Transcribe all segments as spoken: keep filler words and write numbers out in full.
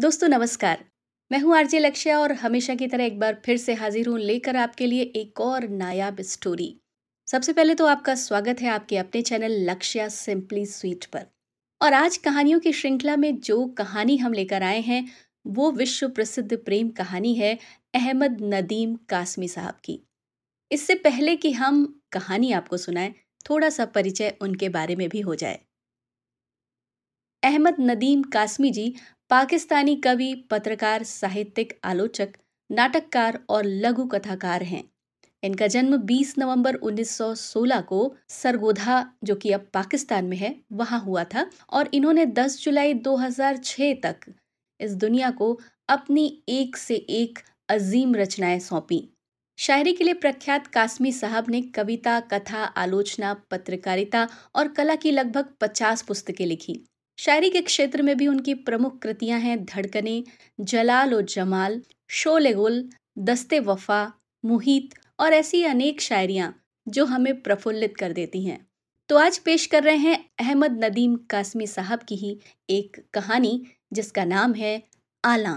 दोस्तों नमस्कार, मैं हूँ आरजे लक्ष्य और हमेशा की तरह एक बार फिर से हाजिर हूँ लेकर आपके लिए एक और नायाब स्टोरी। सबसे पहले तो आपका स्वागत है आपके अपने चैनल लक्ष्य सिंपली स्वीट पर। और आज कहानियों की श्रृंखला में जो कहानी हम लेकर आए हैं वो विश्व प्रसिद्ध प्रेम कहानी है अहमद नदीम कासमी साहब की। इससे पहले कि हम कहानी आपको सुनाएं, थोड़ा सा परिचय उनके बारे में भी हो जाए। अहमद नदीम कासमी जी पाकिस्तानी कवि, पत्रकार, साहित्यिक आलोचक, नाटककार और लघु कथाकार हैं। इनका जन्म बीस नवंबर उन्नीस सौ सोलह को सरगोधा, जो कि अब पाकिस्तान में है, वहां हुआ था और इन्होंने दस जुलाई दो हज़ार छह तक इस दुनिया को अपनी एक से एक अजीम रचनाएं सौंपी। शायरी के लिए प्रख्यात कासमी साहब ने कविता, कथा, आलोचना, पत्रकारिता और कला की लगभग पचास पुस्तकें लिखी। शायरी के क्षेत्र में भी उनकी प्रमुख कृतियां हैं धड़कने, जलाल और जमाल, शोले गुल, दस्ते वफा, मुहित और ऐसी अनेक शायरियां जो हमें प्रफुल्लित कर देती हैं। तो आज पेश कर रहे हैं अहमद नदीम कासमी साहब की ही एक कहानी जिसका नाम है आला।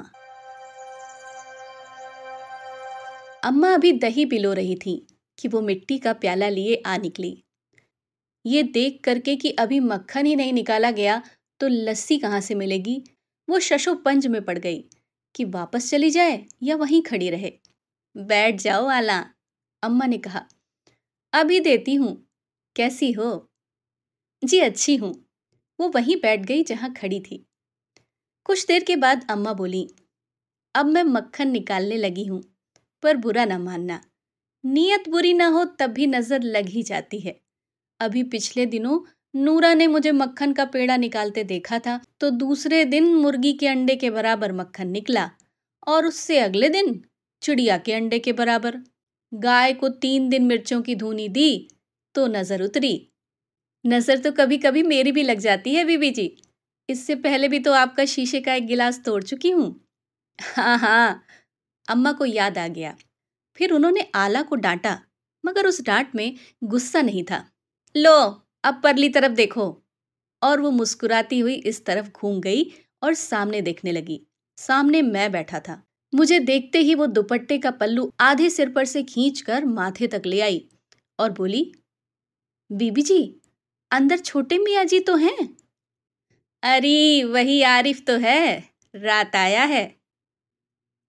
अम्मा अभी दही पिलो रही थी कि वो मिट्टी का प्याला लिए आ निकली। ये देख करके कि अभी मक्खन ही नहीं निकाला गया तो लस्सी कहाँ से मिलेगी, वो शशोपंज में पड़ गई कि वापस चली जाए या वहीं खड़ी रहे। बैठ जाओ आला, अम्मा ने कहा, अभी देती हूँ। कैसी हो? जी अच्छी हूँ। वो वहीं बैठ गई जहाँ खड़ी थी। कुछ देर के बाद अम्मा बोली, अब मैं मक्खन निकालने लगी हूँ, पर बुरा ना मानना, नीयत बुरी ना हो तब भी नज़र लग ही जाती है। अभी पिछले दिनों नूरा ने मुझे मक्खन का पेड़ा निकालते देखा था तो दूसरे दिन मुर्गी के अंडे के बराबर मक्खन निकला और उससे अगले दिन चिड़िया के अंडे के बराबर। गाय को तीन दिन मिर्चों की धूनी दी तो नज़र उतरी। नज़र तो कभी कभी मेरी भी लग जाती है बीबी जी। इससे पहले भी तो आपका शीशे का एक गिलास तोड़ चुकी हूँ। हाँ हाँ अम्मा को याद आ गया। फिर उन्होंने आला को डांटा, मगर उस डांट में गुस्सा नहीं था। लो अब परली तरफ देखो। और वो मुस्कुराती हुई इस तरफ घूम गई और सामने देखने लगी। सामने मैं बैठा था। मुझे देखते ही वो दुपट्टे का पल्लू आधे सिर पर से खींचकर माथे तक ले आई और बोली, बीबी जी अंदर छोटे मियाँ जी तो हैं। अरे वही आरिफ तो है, रात आया है।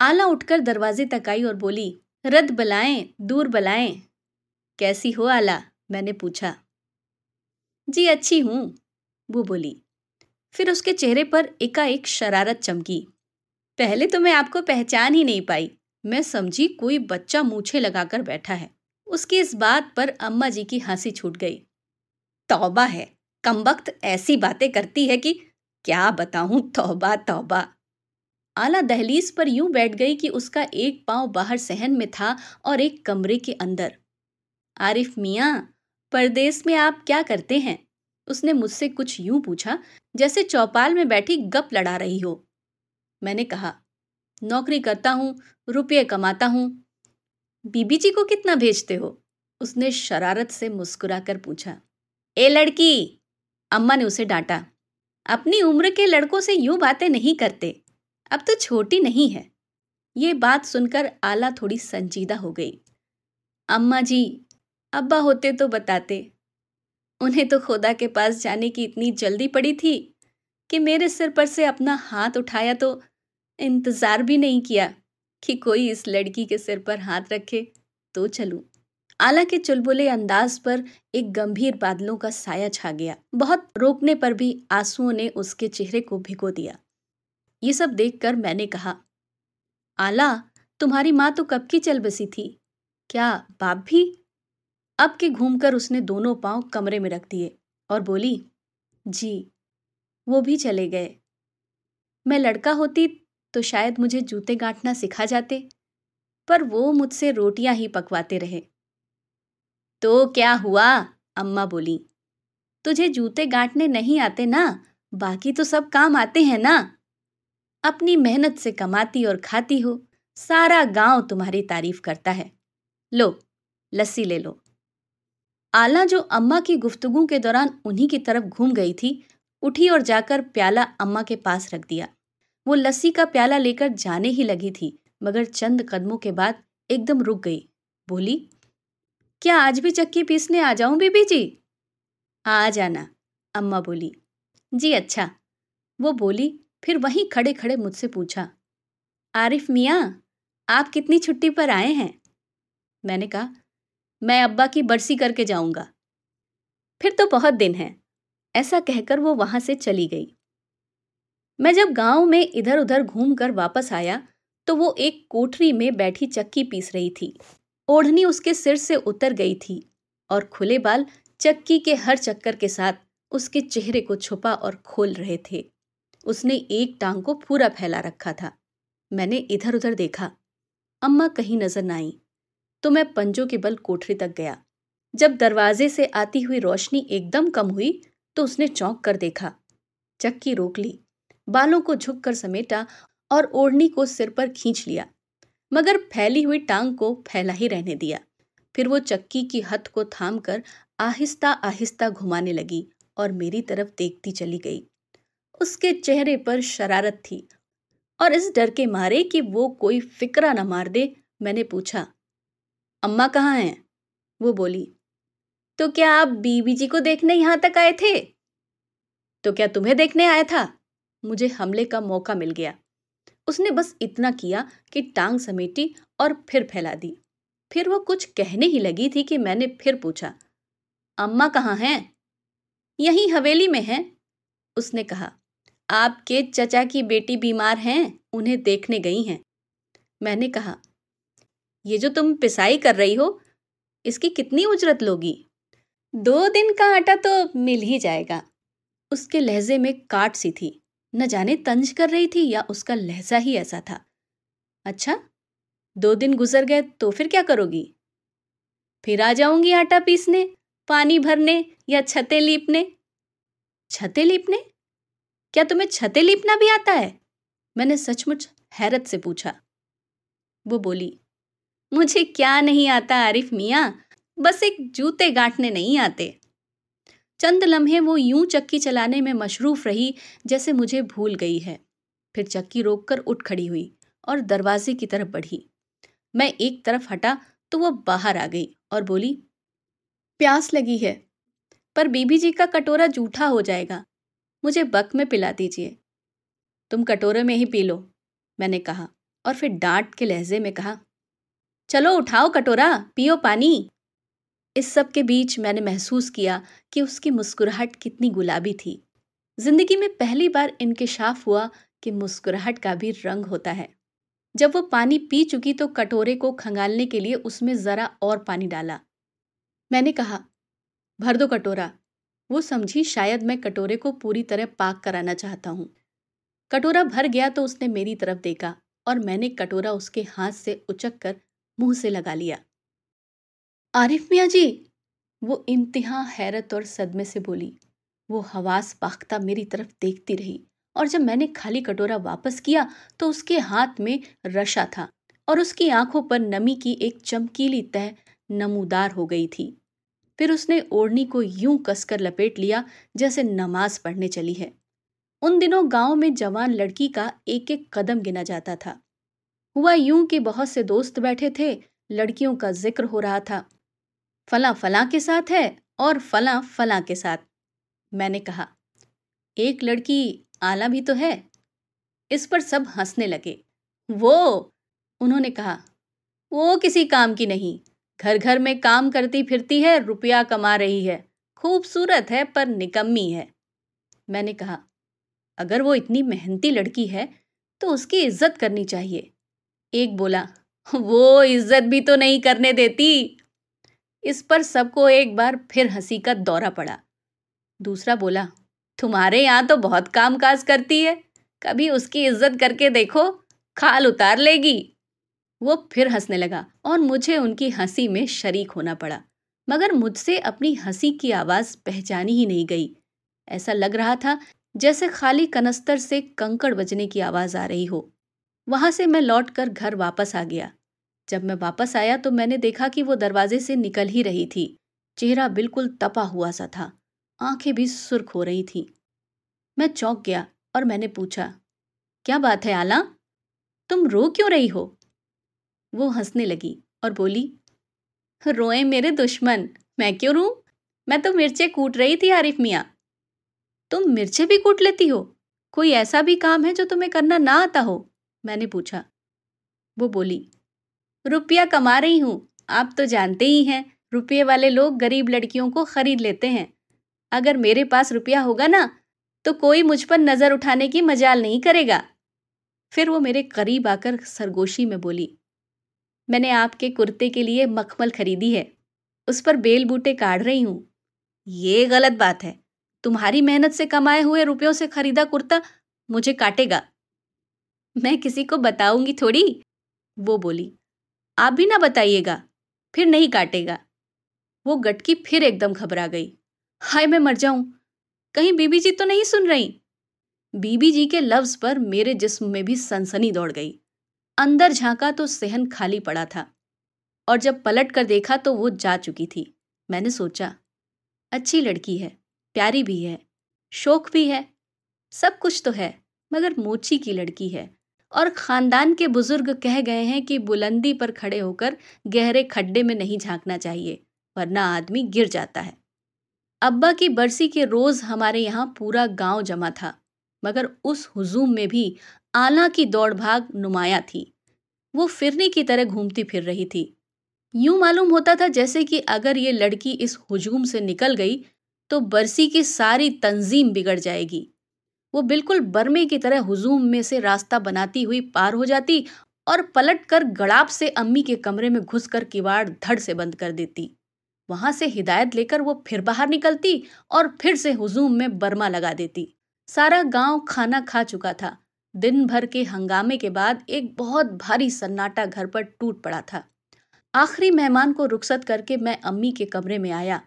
आला उठकर दरवाजे तक आई और बोली, रद बलाएं दूर बलाएं। कैसी हो आला, मैंने पूछा। जी अच्छी हूँ, वो बोली। फिर उसके चेहरे पर एकाएक शरारत चमकी। पहले तो मैं आपको पहचान ही नहीं पाई, मैं समझी कोई बच्चा मूछे लगाकर बैठा है। उसकी इस बात पर अम्मा जी की हंसी छूट गई। तौबा है, कमबख्त ऐसी बातें करती है कि क्या बताऊँ, तौबा तौबा। आला दहलीज पर यूं बैठ गई कि उसका एक पाँव बाहर सहन में था और एक कमरे के अंदर। आरिफ मियाँ परदेश में आप क्या करते हैं? उसने मुझसे कुछ यूं पूछा जैसे चौपाल में बैठी गप लड़ा रही हो। मैंने कहा, नौकरी करता हूँ, रुपये कमाता हूँ। बीबी जी को कितना भेजते हो? उसने शरारत से मुस्कुराकर पूछा। ए लड़की, अम्मा ने उसे डांटा, अपनी उम्र के लड़कों से यूं बातें नहीं करते, अब तो छोटी नहीं है। ये बात सुनकर आला थोड़ी संजीदा हो गई। अम्मा जी अब्बा होते तो बताते, उन्हें तो खुदा के पास जाने की इतनी जल्दी पड़ी थी कि मेरे सिर पर से अपना हाथ उठाया तो इंतज़ार भी नहीं किया कि कोई इस लड़की के सिर पर हाथ रखे तो चलूं। आला के चुलबुले अंदाज पर एक गंभीर बादलों का साया छा गया। बहुत रोकने पर भी आंसुओं ने उसके चेहरे को भिगो दिया। ये सब देखकर मैंने कहा, आला तुम्हारी माँ तो कब की चल बसी थी, क्या बाप भी? अब के घूमकर उसने दोनों पांव कमरे में रख दिए और बोली, जी वो भी चले गए। मैं लड़का होती तो शायद मुझे जूते गांठना सिखा जाते, पर वो मुझसे रोटियां ही पकवाते रहे। तो क्या हुआ, अम्मा बोली, तुझे जूते गांठने नहीं आते ना, बाकी तो सब काम आते हैं ना। अपनी मेहनत से कमाती और खाती हो, सारा गांव तुम्हारी तारीफ करता है। लो लस्सी ले लो। आला, जो अम्मा की गुफ्तगू के दौरान उन्हीं की तरफ घूम गई थी, उठी और जाकर प्याला अम्मा के पास रख दिया। वो लस्सी का प्याला लेकर जाने ही लगी थी, मगर चंद कदमों के बाद एकदम रुक गई। बोली, क्या आज भी चक्की पीसने आ जाऊं बीबी जी? आ जाना, अम्मा बोली। जी अच्छा, वो बोली। फिर वहीं खड़े खड़े मुझसे पूछा, आरिफ मियाँ आप कितनी छुट्टी पर आए हैं? मैंने कहा, मैं अब्बा की बरसी करके जाऊंगा। फिर तो बहुत दिन है, ऐसा कहकर वो वहाँ से चली गई। मैं जब गांव में इधर उधर घूम कर वापस आया तो वो एक कोठरी में बैठी चक्की पीस रही थी। ओढ़नी उसके सिर से उतर गई थी और खुले बाल चक्की के हर चक्कर के साथ उसके चेहरे को छुपा और खोल रहे थे। उसने एक टांग को पूरा फैला रखा था। मैंने इधर उधर देखा, अम्मा कहीं नजर न आई, तो मैं पंजों के बल कोठरी तक गया। जब दरवाजे से आती हुई रोशनी एकदम कम हुई तो उसने चौंक कर देखा। चक्की रोक ली, बालों को झुक कर समेटा और ओढ़नी को सिर पर खींच लिया, मगर फैली हुई टांग को फैला ही रहने दिया। फिर वो चक्की की हथ को थाम कर आहिस्ता आहिस्ता घुमाने लगी और मेरी तरफ देखती चली गई। उसके चेहरे पर शरारत थी और इस डर के मारे कि वो कोई फिकरा न मार दे, मैंने पूछा, अम्मा कहाँ हैं? वो बोली, तो क्या आप बीबी जी को देखने यहाँ तक आए थे? तो क्या तुम्हें देखने आया था? मुझे हमले का मौका मिल गया। उसने बस इतना किया कि टांग समेटी और फिर फैला दी। फिर वो कुछ कहने ही लगी थी कि मैंने फिर पूछा, अम्मा कहाँ हैं? यहीं हवेली में हैं, उसने कहा। आपके चचा की बेटी बीमार हैं, उन्हें देखने गई हैं। मैंने कहा, ये जो तुम पिसाई कर रही हो इसकी कितनी उजरत लोगी? दो दिन का आटा तो मिल ही जाएगा। उसके लहजे में काट सी थी, न जाने तंज कर रही थी या उसका लहजा ही ऐसा था। अच्छा, दो दिन गुजर गए तो फिर क्या करोगी? फिर आ जाऊंगी आटा पीसने, पानी भरने या छते लीपने। छते लीपने? क्या तुम्हें छते लीपना भी आता है? मैंने सचमुच हैरत से पूछा। वो बोली, मुझे क्या नहीं आता आरिफ मियाँ, बस एक जूते गांठने नहीं आते। चंद लम्हे वो यूं चक्की चलाने में मशरूफ रही जैसे मुझे भूल गई है। फिर चक्की रोककर उठ खड़ी हुई और दरवाजे की तरफ बढ़ी। मैं एक तरफ हटा तो वो बाहर आ गई और बोली, प्यास लगी है, पर बीबी जी का कटोरा जूठा हो जाएगा, मुझे बक में पिला दीजिए। तुम कटोरे में ही पी लो, मैंने कहा और फिर डांट के लहजे में कहा, चलो उठाओ कटोरा, पियो पानी। इस सब के बीच मैंने महसूस किया कि उसकी मुस्कुराहट कितनी गुलाबी थी। जिंदगी में पहली बार इंकिशाफ हुआ कि मुस्कुराहट का भी रंग होता है। जब वो पानी पी चुकी तो कटोरे को खंगालने के लिए उसमें ज़रा और पानी डाला। मैंने कहा, भर दो कटोरा। वो समझी शायद मैं कटोरे को पूरी तरह पाक कराना चाहता हूँ। कटोरा भर गया तो उसने मेरी तरफ देखा और मैंने कटोरा उसके हाथ से उचक कर मुंह से लगा लिया। आरिफ मियाँ जी, वो इंतहा हैरत और सदमे से बोली। वो हवास पाख्ता मेरी तरफ देखती रही और जब मैंने खाली कटोरा वापस किया तो उसके हाथ में रशा था और उसकी आंखों पर नमी की एक चमकीली तह नमूदार हो गई थी। फिर उसने ओढ़नी को यूं कसकर लपेट लिया जैसे नमाज पढ़ने चली है। उन दिनों गांव में जवान लड़की का एक एक कदम गिना जाता था। हुआ यूं कि बहुत से दोस्त बैठे थे, लड़कियों का जिक्र हो रहा था, फला फला के साथ है और फला फला के साथ। मैंने कहा, एक लड़की आला भी तो है। इस पर सब हंसने लगे। वो, उन्होंने कहा, वो किसी काम की नहीं, घर घर में काम करती फिरती है, रुपया कमा रही है, खूबसूरत है पर निकम्मी है। मैंने कहा, अगर वो इतनी मेहनती लड़की है तो उसकी इज्जत करनी चाहिए। एक बोला, वो इज्जत भी तो नहीं करने देती। इस पर सबको एक बार फिर हंसी का दौरा पड़ा। दूसरा बोला, तुम्हारे यहाँ तो बहुत काम काज करती है, कभी उसकी इज्जत करके देखो, खाल उतार लेगी। वो फिर हंसने लगा और मुझे उनकी हंसी में शरीक होना पड़ा, मगर मुझसे अपनी हंसी की आवाज़ पहचानी ही नहीं गई। ऐसा लग रहा था जैसे खाली कनस्तर से कंकड़ बजने की आवाज़ आ रही हो। वहाँ से मैं लौटकर घर वापस आ गया। जब मैं वापस आया तो मैंने देखा कि वो दरवाजे से निकल ही रही थी। चेहरा बिल्कुल तपा हुआ सा था, आंखें भी सुर्ख हो रही थीं। मैं चौंक गया और मैंने पूछा, क्या बात है आला, तुम रो क्यों रही हो? वो हंसने लगी और बोली, रोए मेरे दुश्मन, मैं क्यों रू? मैं तो मिर्चे कूट रही थी आरिफ मियाँ। तुम मिर्चे भी कूट लेती हो? कोई ऐसा भी काम है जो तुम्हें करना ना आता हो? मैंने पूछा। वो बोली, रुपया कमा रही हूँ, आप तो जानते ही हैं, रुपये वाले लोग गरीब लड़कियों को खरीद लेते हैं। अगर मेरे पास रुपया होगा ना तो कोई मुझ पर नज़र उठाने की मजाल नहीं करेगा। फिर वो मेरे करीब आकर सरगोशी में बोली, मैंने आपके कुर्ते के लिए मखमल खरीदी है, उस पर बेल बूटे काट रही हूँ। ये गलत बात है, तुम्हारी मेहनत से कमाए हुए रुपयों से खरीदा कुर्ता मुझे काटेगा। मैं किसी को बताऊंगी थोड़ी, वो बोली, आप भी ना बताइएगा, फिर नहीं काटेगा। वो गटकी फिर एकदम घबरा गई। हाय मैं मर जाऊं, कहीं बीबी जी तो नहीं सुन रही? बीबी जी के लफ्ज पर मेरे जिस्म में भी सनसनी दौड़ गई। अंदर झांका तो सेहन खाली पड़ा था और जब पलट कर देखा तो वो जा चुकी थी। मैंने सोचा, अच्छी लड़की है, प्यारी भी है, शौक भी है, सब कुछ तो है, मगर मोची की लड़की है। और ख़ानदान के बुजुर्ग कह गए हैं कि बुलंदी पर खड़े होकर गहरे खड्डे में नहीं झांकना चाहिए, वरना आदमी गिर जाता है। अब्बा की बरसी के रोज़ हमारे यहाँ पूरा गांव जमा था, मगर उस हुजूम में भी आला की दौड़ भाग नुमाया थी। वो फिरने की तरह घूमती फिर रही थी। यूं मालूम होता था जैसे कि अगर ये लड़की इस हुजूम से निकल गई तो बरसी की सारी तंजीम बिगड़ जाएगी। वो बिल्कुल बर्मे की तरह हुजूम में से रास्ता बनाती हुई पार हो जाती और पलट कर गड़ाप से अम्मी के कमरे में घुस कर किवाड़ धड़ से बंद कर देती। वहां से हिदायत लेकर वो फिर बाहर निकलती और फिर से हुजूम में बर्मा लगा देती। सारा गांव खाना खा चुका था। दिन भर के हंगामे के बाद एक बहुत भारी सन्नाटा घर पर टूट पड़ा था। आखिरी मेहमान को रुखसत करके मैं अम्मी के कमरे में आया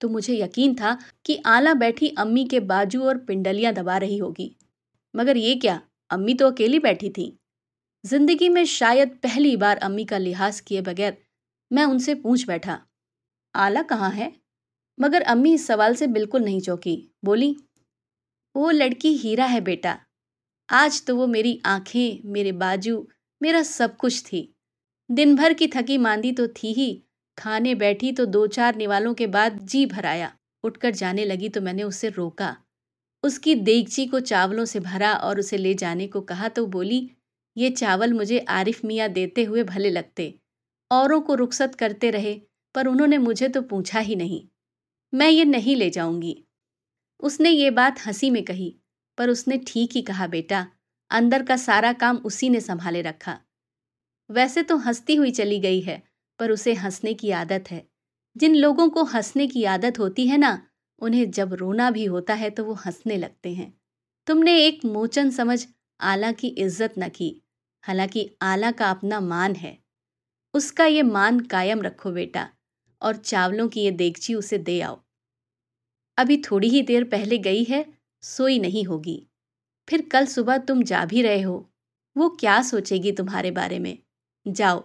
तो मुझे यकीन था कि आला बैठी अम्मी के बाजू और पिंडलियां दबा रही होगी, मगर ये क्या, अम्मी तो अकेली बैठी थी। जिंदगी में शायद पहली बार अम्मी का लिहाज किए बगैर मैं उनसे पूछ बैठा, आला कहाँ है? मगर अम्मी इस सवाल से बिल्कुल नहीं चौंकी। बोली, वो लड़की हीरा है बेटा, आज तो वो मेरी आंखें, मेरे बाजू, मेरा सब कुछ थी। दिन भर की थकी मांदी तो थी ही, खाने बैठी तो दो चार निवालों के बाद जी भर आया। उठकर जाने लगी तो मैंने उसे रोका। उसकी देगची को चावलों से भरा और उसे ले जाने को कहा तो बोली, ये चावल मुझे आरिफ मियाँ देते हुए भले लगते, औरों को रुखसत करते रहे पर उन्होंने मुझे तो पूछा ही नहीं। मैं ये नहीं ले जाऊंगी। उसने ये बात हंसी में कही, पर उसने ठीक ही कहा बेटा, अंदर का सारा काम उसी ने संभाले रखा। वैसे तो हंसती हुई चली गई है, पर उसे हंसने की आदत है। जिन लोगों को हंसने की आदत होती है ना, उन्हें जब रोना भी होता है तो वो हंसने लगते हैं। तुमने एक मोचन समझ आला की इज्जत न की, हालांकि आला का अपना मान है, उसका ये मान कायम रखो बेटा, और चावलों की ये देगची उसे दे आओ। अभी थोड़ी ही देर पहले गई है, सोई नहीं होगी, फिर कल सुबह तुम जा भी रहे हो, वो क्या सोचेगी तुम्हारे बारे में? जाओ।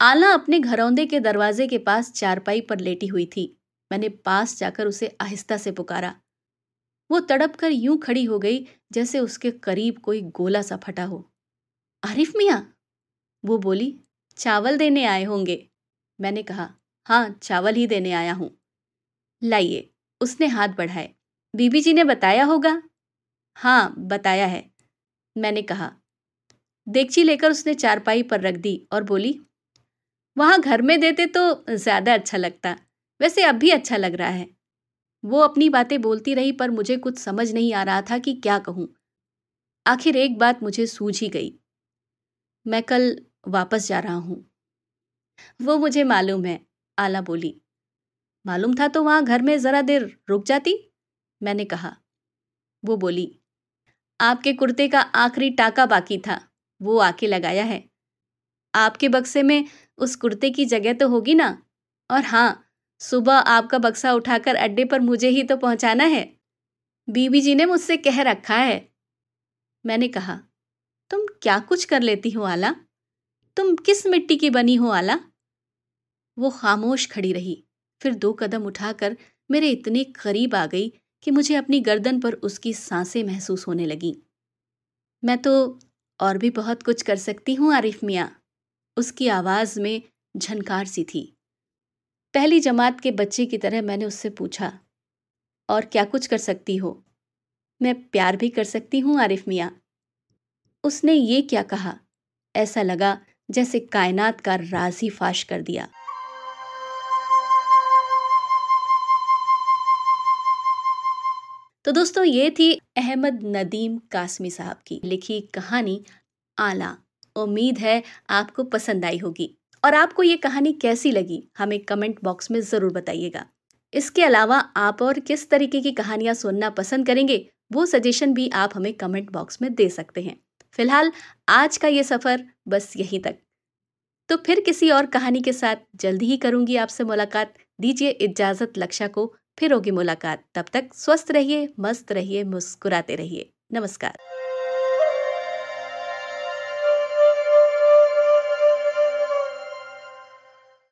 आला अपने घरौंदे के दरवाजे के पास चारपाई पर लेटी हुई थी। मैंने पास जाकर उसे आहिस्ता से पुकारा। वो तड़प कर यूं खड़ी हो गई जैसे उसके करीब कोई गोला सा फटा हो। आरिफ मियाँ, वो बोली, चावल देने आए होंगे। मैंने कहा, हाँ चावल ही देने आया हूँ। लाइए। उसने हाथ बढ़ाए। बीबी जी ने बताया होगा? हाँ बताया है, मैंने कहा। देगची लेकर उसने चारपाई पर रख दी और बोली, वहाँ घर में देते तो ज़्यादा अच्छा लगता, वैसे अब भी अच्छा लग रहा है। वो अपनी बातें बोलती रही, पर मुझे कुछ समझ नहीं आ रहा था कि क्या कहूँ। आखिर एक बात मुझे सूझ ही गई, मैं कल वापस जा रहा हूँ। वो मुझे मालूम है, आला बोली। मालूम था तो वहाँ घर में ज़रा देर रुक जाती, मैंने कहा। वो बोली, आपके कुर्ते का आखिरी टाका बाकी था, वो आके लगाया है। आपके बक्से में उस कुर्ते की जगह तो होगी ना? और हाँ, सुबह आपका बक्सा उठाकर अड्डे पर मुझे ही तो पहुँचाना है, बीबी जी ने मुझसे कह रखा है। मैंने कहा, तुम क्या कुछ कर लेती हो आला, तुम किस मिट्टी की बनी हो आला? वो खामोश खड़ी रही, फिर दो कदम उठाकर मेरे इतने करीब आ गई कि मुझे अपनी गर्दन पर उसकी सांसें महसूस होने लगी। मैं तो और भी बहुत कुछ कर सकती हूँ आरिफ मियाँ, उसकी आवाज़ में झनकार सी थी। पहली जमात के बच्चे की तरह मैंने उससे पूछा, और क्या कुछ कर सकती हो? मैं प्यार भी कर सकती हूँ आरिफ मियाँ। उसने ये क्या कहा, ऐसा लगा जैसे कायनात का राज ही फाश कर दिया। तो दोस्तों, ये थी अहमद नदीम कासमी साहब की लिखी कहानी आला। उम्मीद है आपको पसंद आई होगी, और आपको ये कहानी कैसी लगी हमें कमेंट बॉक्स में ज़रूर बताइएगा। इसके अलावा आप और किस तरीके की कहानियाँ सुनना पसंद करेंगे, वो सजेशन भी आप हमें कमेंट बॉक्स में दे सकते हैं। फिलहाल आज का ये सफ़र बस यहीं तक, तो फिर किसी और कहानी के साथ जल्दी ही करूँगी आपसे मुलाकात। दीजिए इजाज़त लक्ष्य को, फिर होगी मुलाकात। तब तक स्वस्थ रहिए, मस्त रहिए, मुस्कुराते रहिए। नमस्कार।